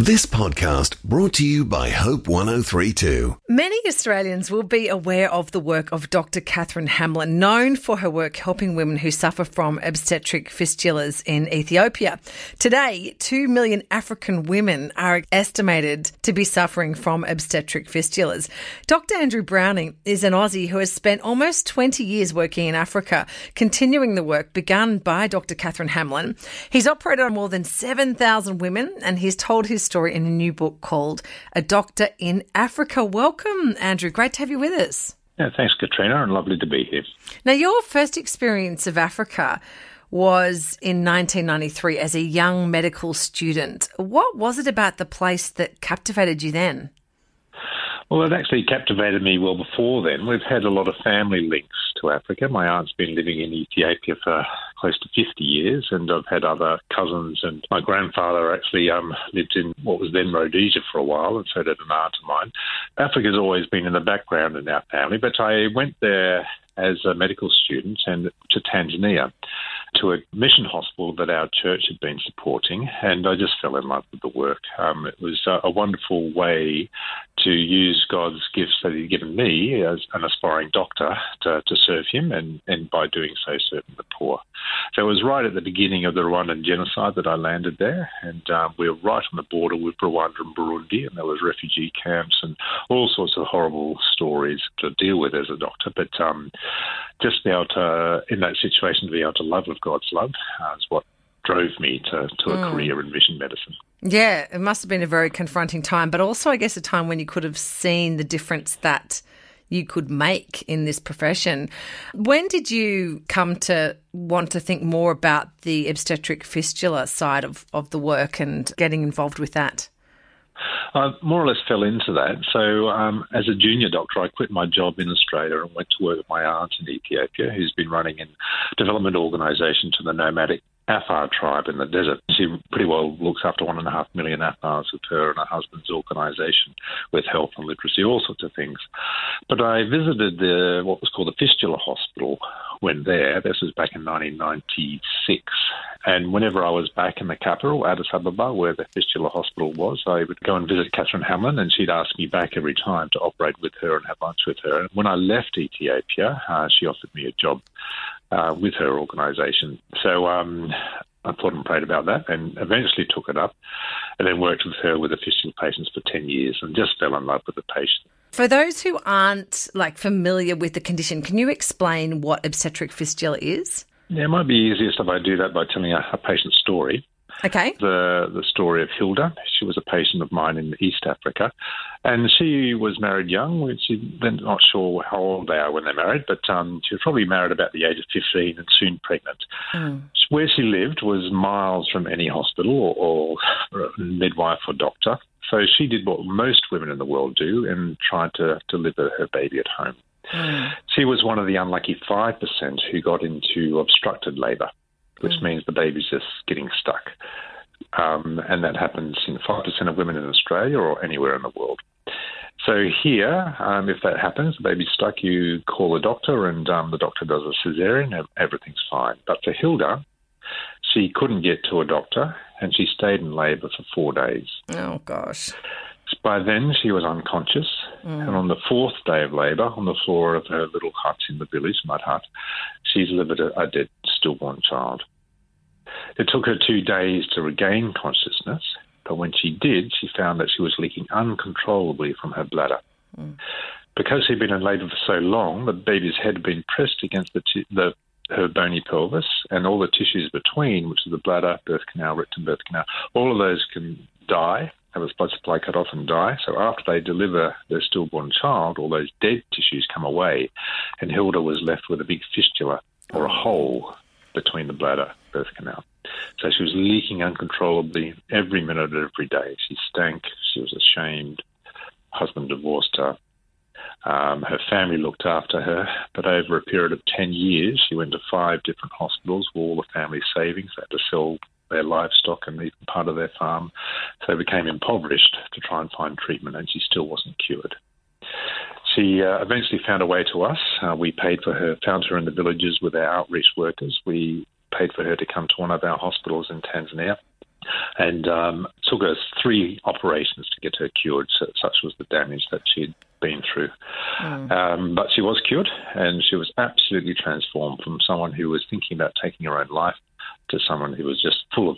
This podcast brought to you by Hope 1032. Many Australians will be aware of the work of Dr. Catherine Hamlin, known for her work helping women who suffer from obstetric fistulas in Ethiopia. Today, 2 million African women are estimated to be suffering from obstetric fistulas. Dr. Andrew Browning is an Aussie who has spent almost 20 years working in Africa, continuing the work begun by Dr. Catherine Hamlin. He's operated on more than 7,000 women, and he's told his story in a new book called A Doctor in Africa. Welcome, Andrew. Great to have you with us. Yeah, thanks, Katrina, and lovely to be here. Now, your first experience of Africa was in 1993 as a young medical student. What was it about the place that captivated you then? Well, it actually captivated me well before then. We've had a lot of family links to Africa. My aunt's been living in Ethiopia for close to 50 years, and I've had other cousins, and my grandfather actually lived in what was then Rhodesia for a while, and so did an aunt of mine. Africa's always been in the background in our family, but I went there as a medical student and to Tanzania, to a mission hospital that our church had been supporting, and I just fell in love with the work. It was a wonderful way to use God's gifts that he'd given me as an aspiring doctor to serve him, and by doing so, serving the poor. So it was right at the beginning of the Rwandan genocide that I landed there, and we were right on the border with Rwanda and Burundi, and there was refugee camps and all sorts of horrible stories to deal with as a doctor, but just be able to, in that situation, to be able to love with God's love is what drove me to a career in vision medicine. Yeah, it must have been a very confronting time, but also I guess a time when you could have seen the difference that you could make in this profession. When did you come to want to think more about the obstetric fistula side of the work and getting involved with that? I more or less fell into that. So as a junior doctor, I quit my job in Australia and went to work with my aunt in Ethiopia, who's been running a development organisation to the nomadic Afar tribe in the desert. She pretty well looks after 1.5 million Afars with her and her husband's organisation with health and literacy, all sorts of things. But I visited what was called the Fistula Hospital when there. This was back in 1996. And whenever I was back in the capital, Addis Ababa, where the Fistula Hospital was, I would go and visit Catherine Hamlin, and she'd ask me back every time to operate with her and have lunch with her. And when I left Ethiopia, she offered me a job with her organisation. So I thought and prayed about that, and eventually took it up, and then worked with her with the fistula patients for 10 years and just fell in love with the patient. For those who aren't familiar with the condition, can you explain what obstetric fistula is? Yeah, it might be easiest if I do that by telling a patient story. Okay. The story of Hilda. She was a patient of mine in East Africa, and she was married young. They're not sure how old they are when they're married, but she was probably married about the age of 15 and soon pregnant. Mm. Where she lived was miles from any hospital or midwife or doctor. So she did what most women in the world do and tried to deliver her baby at home. Mm. She was one of the unlucky 5% who got into obstructed labour, which means the baby's just getting stuck. And that happens in 5% of women in Australia or anywhere in the world. So here, if that happens, the baby's stuck, you call a doctor, and the doctor does a caesarean, everything's fine. But for Hilda, she couldn't get to a doctor, and she stayed in labour for 4 days. Oh, gosh. By then, she was unconscious, and on the fourth day of labour, on the floor of her little hut in the village, mud hut, she delivered a dead stillborn child. It took her 2 days to regain consciousness, but when she did, she found that she was leaking uncontrollably from her bladder. Mm. Because she'd been in labour for so long, the baby's head had been pressed against her bony pelvis, and all the tissues between, which is the bladder, birth canal, rectum, birth canal, all of those can die, have its blood supply cut off and die. So after they deliver their stillborn child, all those dead tissues come away, and Hilda was left with a big fistula or a hole between the bladder, birth canal. So she was leaking uncontrollably every minute of every day. She stank. She was ashamed. Husband divorced her. Her family looked after her, but over a period of 10 years, she went to 5 different hospitals with all the family savings. They had to sell their livestock and even part of their farm, so they became impoverished to try and find treatment, and she still wasn't cured. She eventually found a way to us. We paid for her, found her in the villages with our outreach workers. We paid for her to come to one of our hospitals in Tanzania, And took us 3 operations to get her cured. So, such was the damage that she'd been through. But she was cured, and she was absolutely transformed from someone who was thinking about taking her own life to someone who was just full of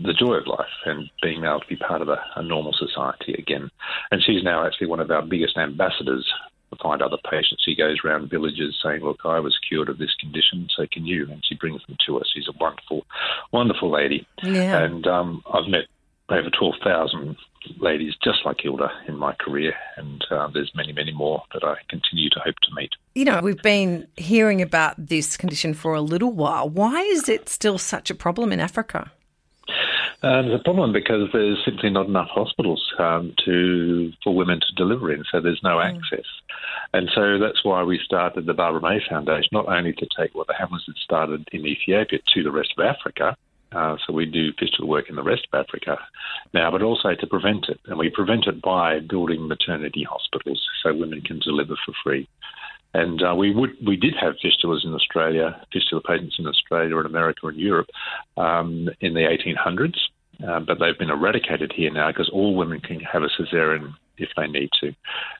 the joy of life and being able to be part of a normal society again. And she's now actually one of our biggest ambassadors to find other patients. She goes around villages saying, look, I was cured of this condition, so can you? And she brings them to us. She's a wonderful, wonderful lady. Yeah. And I've met over 12,000 ladies just like Hilda in my career, and there's many, many more that I continue to hope to meet. You know, we've been hearing about this condition for a little while. Why is it still such a problem in Africa? There's a problem because there's simply not enough hospitals for women to deliver in, so there's no access. And so that's why we started the Barbara May Foundation, not only to take what the Hamlins had started in Ethiopia to the rest of Africa, so we do fistula work in the rest of Africa now, but also to prevent it. And we prevent it by building maternity hospitals so women can deliver for free. And we did have fistulas in Australia, fistula patients in Australia and America and Europe in the 1800s. But they've been eradicated here now because all women can have a caesarean if they need to.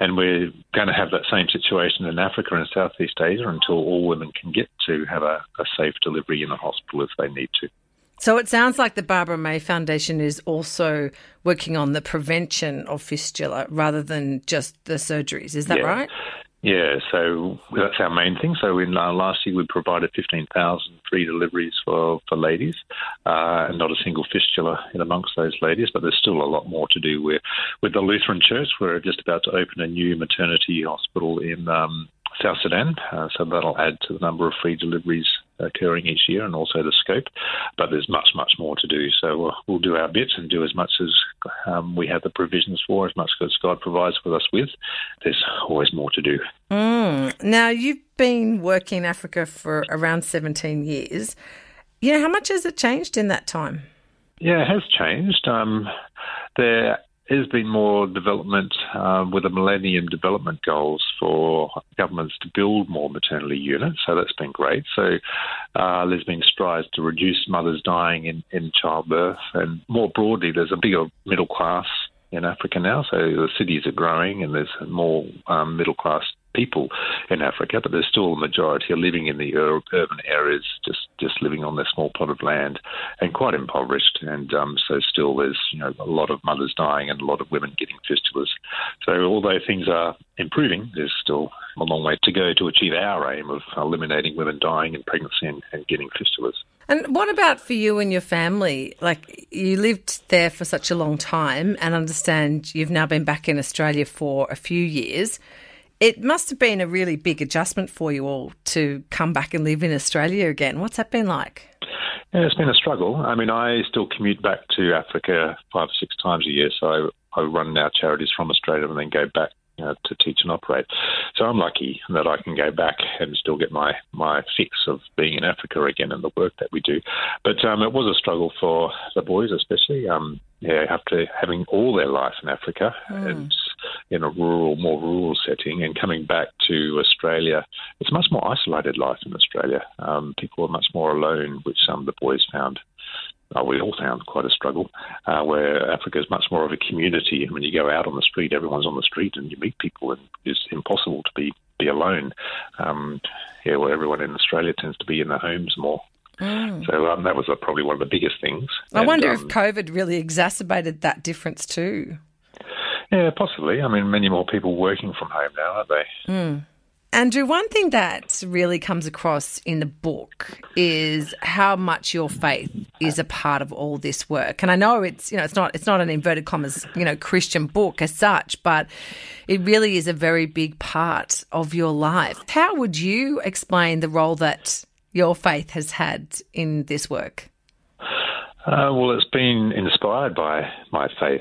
And we're going to have that same situation in Africa and Southeast Asia until all women can get to have a safe delivery in a hospital if they need to. So it sounds like the Barbara May Foundation is also working on the prevention of fistula rather than just the surgeries. Is that right? Yeah, so that's our main thing. So in last year we provided 15,000 free deliveries for ladies, and not a single fistula in amongst those ladies, but there's still a lot more to do. With the Lutheran Church, we're just about to open a new maternity hospital in South Sudan, so that'll add to the number of free deliveries occurring each year and also the scope, but there's much, much more to do. So we'll do our bits and do as much as we have the provisions for, as much as God provides with us with. There's always more to do. Now, you've been working in Africa for around 17 years. You know, how much has it changed in that time? Yeah, it has changed. There has been more development with the Millennium Development Goals for governments to build more maternity units, so that's been great. So there's been strides to reduce mothers dying in childbirth, and more broadly there's a bigger middle class in Africa now, so the cities are growing and there's more middle class people in Africa, but there's still a majority are living in the urban areas, just living on their small plot of land and quite impoverished. And so still there's, you know, a lot of mothers dying and a lot of women getting fistulas. So although things are improving, there's still a long way to go to achieve our aim of eliminating women dying in pregnancy and getting fistulas. And what about for you and your family? Like, you lived there for such a long time and understand you've now been back in Australia for a few years. It must have been a really big adjustment for you all to come back and live in Australia again. What's that been like? Yeah, it's been a struggle. I mean, I still commute back to Africa 5 or 6 times a year, so I run now charities from Australia and then go back to teach and operate. So I'm lucky that I can go back and still get my fix of being in Africa again and the work that we do. But it was a struggle for the boys especially, after having all their life in Africa and in a more rural setting, and coming back to Australia, it's a much more isolated life in Australia. People are much more alone, which the boys found. We all found quite a struggle, where Africa is much more of a community. And when you go out on the street, everyone's on the street and you meet people, and it's impossible to be alone. Where everyone in Australia tends to be in their homes more. So that was probably one of the biggest things. I wonder if COVID really exacerbated that difference too. Yeah, possibly. I mean, many more people working from home now, aren't they? Andrew, one thing that really comes across in the book is how much your faith is a part of all this work. And I know it's not an inverted commas, Christian book as such, but it really is a very big part of your life. How would you explain the role that your faith has had in this work? Well, it's been inspired by my faith.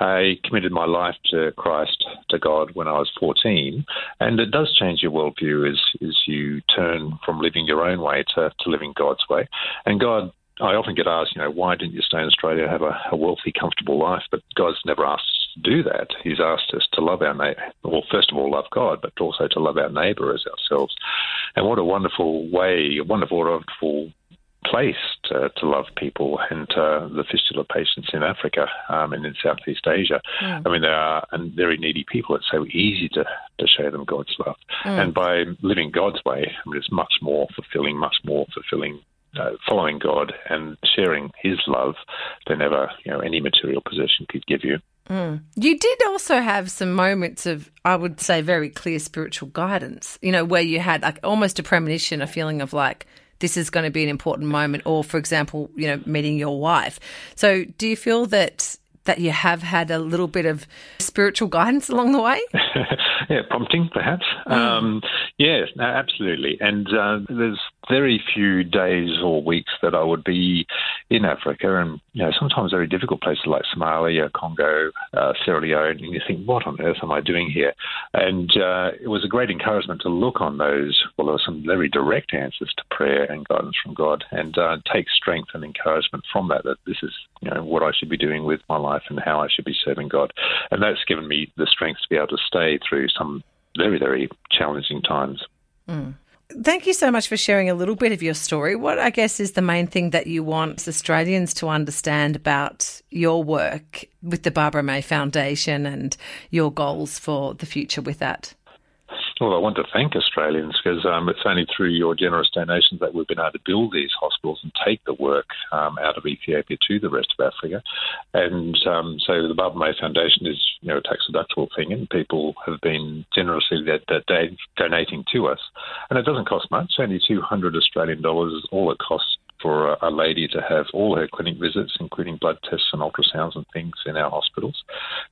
I committed my life to Christ, to God, when I was 14, and it does change your worldview as you turn from living your own way to living God's way. And God, I often get asked, why didn't you stay in Australia and have a wealthy, comfortable life? But God's never asked us to do that. He's asked us to love our neighbour. Well, first of all, love God, but also to love our neighbour as ourselves. And what a wonderful way, a wonderful place to love people and the fistula patients in Africa and in Southeast Asia. Mm. I mean, they are very needy people. It's so easy to show them God's love. Mm. And by living God's way, I mean, it's much more fulfilling following God and sharing his love than ever, any material possession could give you. Mm. You did also have some moments of, I would say, very clear spiritual guidance, where you had like almost a premonition, a feeling of like, this is going to be an important moment, or, for example, meeting your wife. So do you feel that you have had a little bit of spiritual guidance along the way? Yeah, prompting, perhaps. Mm. Yes, no, absolutely. And there's very few days or weeks that I would be in Africa, and sometimes very difficult places like Somalia, Congo, Sierra Leone, and you think, what on earth am I doing here? And it was a great encouragement to look on those. Well, there were some very direct answers to prayer and guidance from God, and take strength and encouragement from that this is what I should be doing with my life and how I should be serving God. And that's given me the strength to be able to stay through some very, very challenging times. Mm. Thank you so much for sharing a little bit of your story. What, I guess, is the main thing that you want Australians to understand about your work with the Barbara May Foundation and your goals for the future with that? Well, I want to thank Australians because it's only through your generous donations that we've been able to build these hospitals and take the work out of Ethiopia to the rest of Africa. And so the Barbara May Foundation is, a tax-deductible thing, and people have been generously donating to us. And it doesn't cost much, only $200 Australian is all it costs for a lady to have all her clinic visits, including blood tests and ultrasounds and things in our hospitals,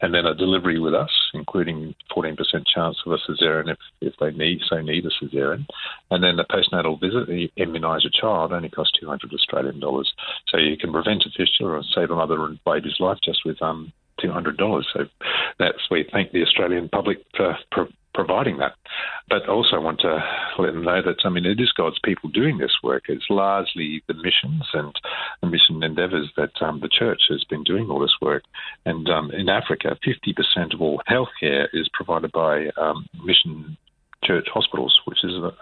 and then a delivery with us, including 14% chance of a caesarean if they need a caesarean. And then the postnatal visit, the immunise your child, only costs $200 Australian. So you can prevent a fistula and save another baby's life just with $200. So we thank the Australian public for providing that. But also want to let them know that, it is God's people doing this work. It's largely the missions and the mission endeavours that the church has been doing all this work. And in Africa, 50% of all healthcare is provided by mission church hospitals, which is a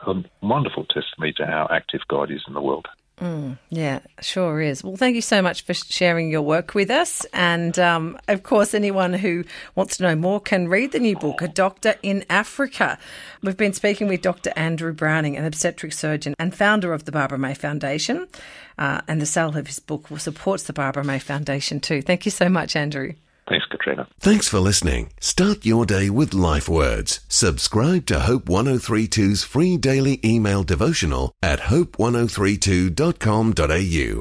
wonderful testimony to how active God is in the world. Mm, yeah, sure is. Well, thank you so much for sharing your work with us. And, of course, anyone who wants to know more can read the new book, A Doctor in Africa. We've been speaking with Dr. Andrew Browning, an obstetric surgeon and founder of the Barbara May Foundation. And the sale of his book supports the Barbara May Foundation too. Thank you so much, Andrew. Thanks, Katrina. Thanks for listening. Start your day with Life Words. Subscribe to Hope 1032's free daily email devotional at hope1032.com.au.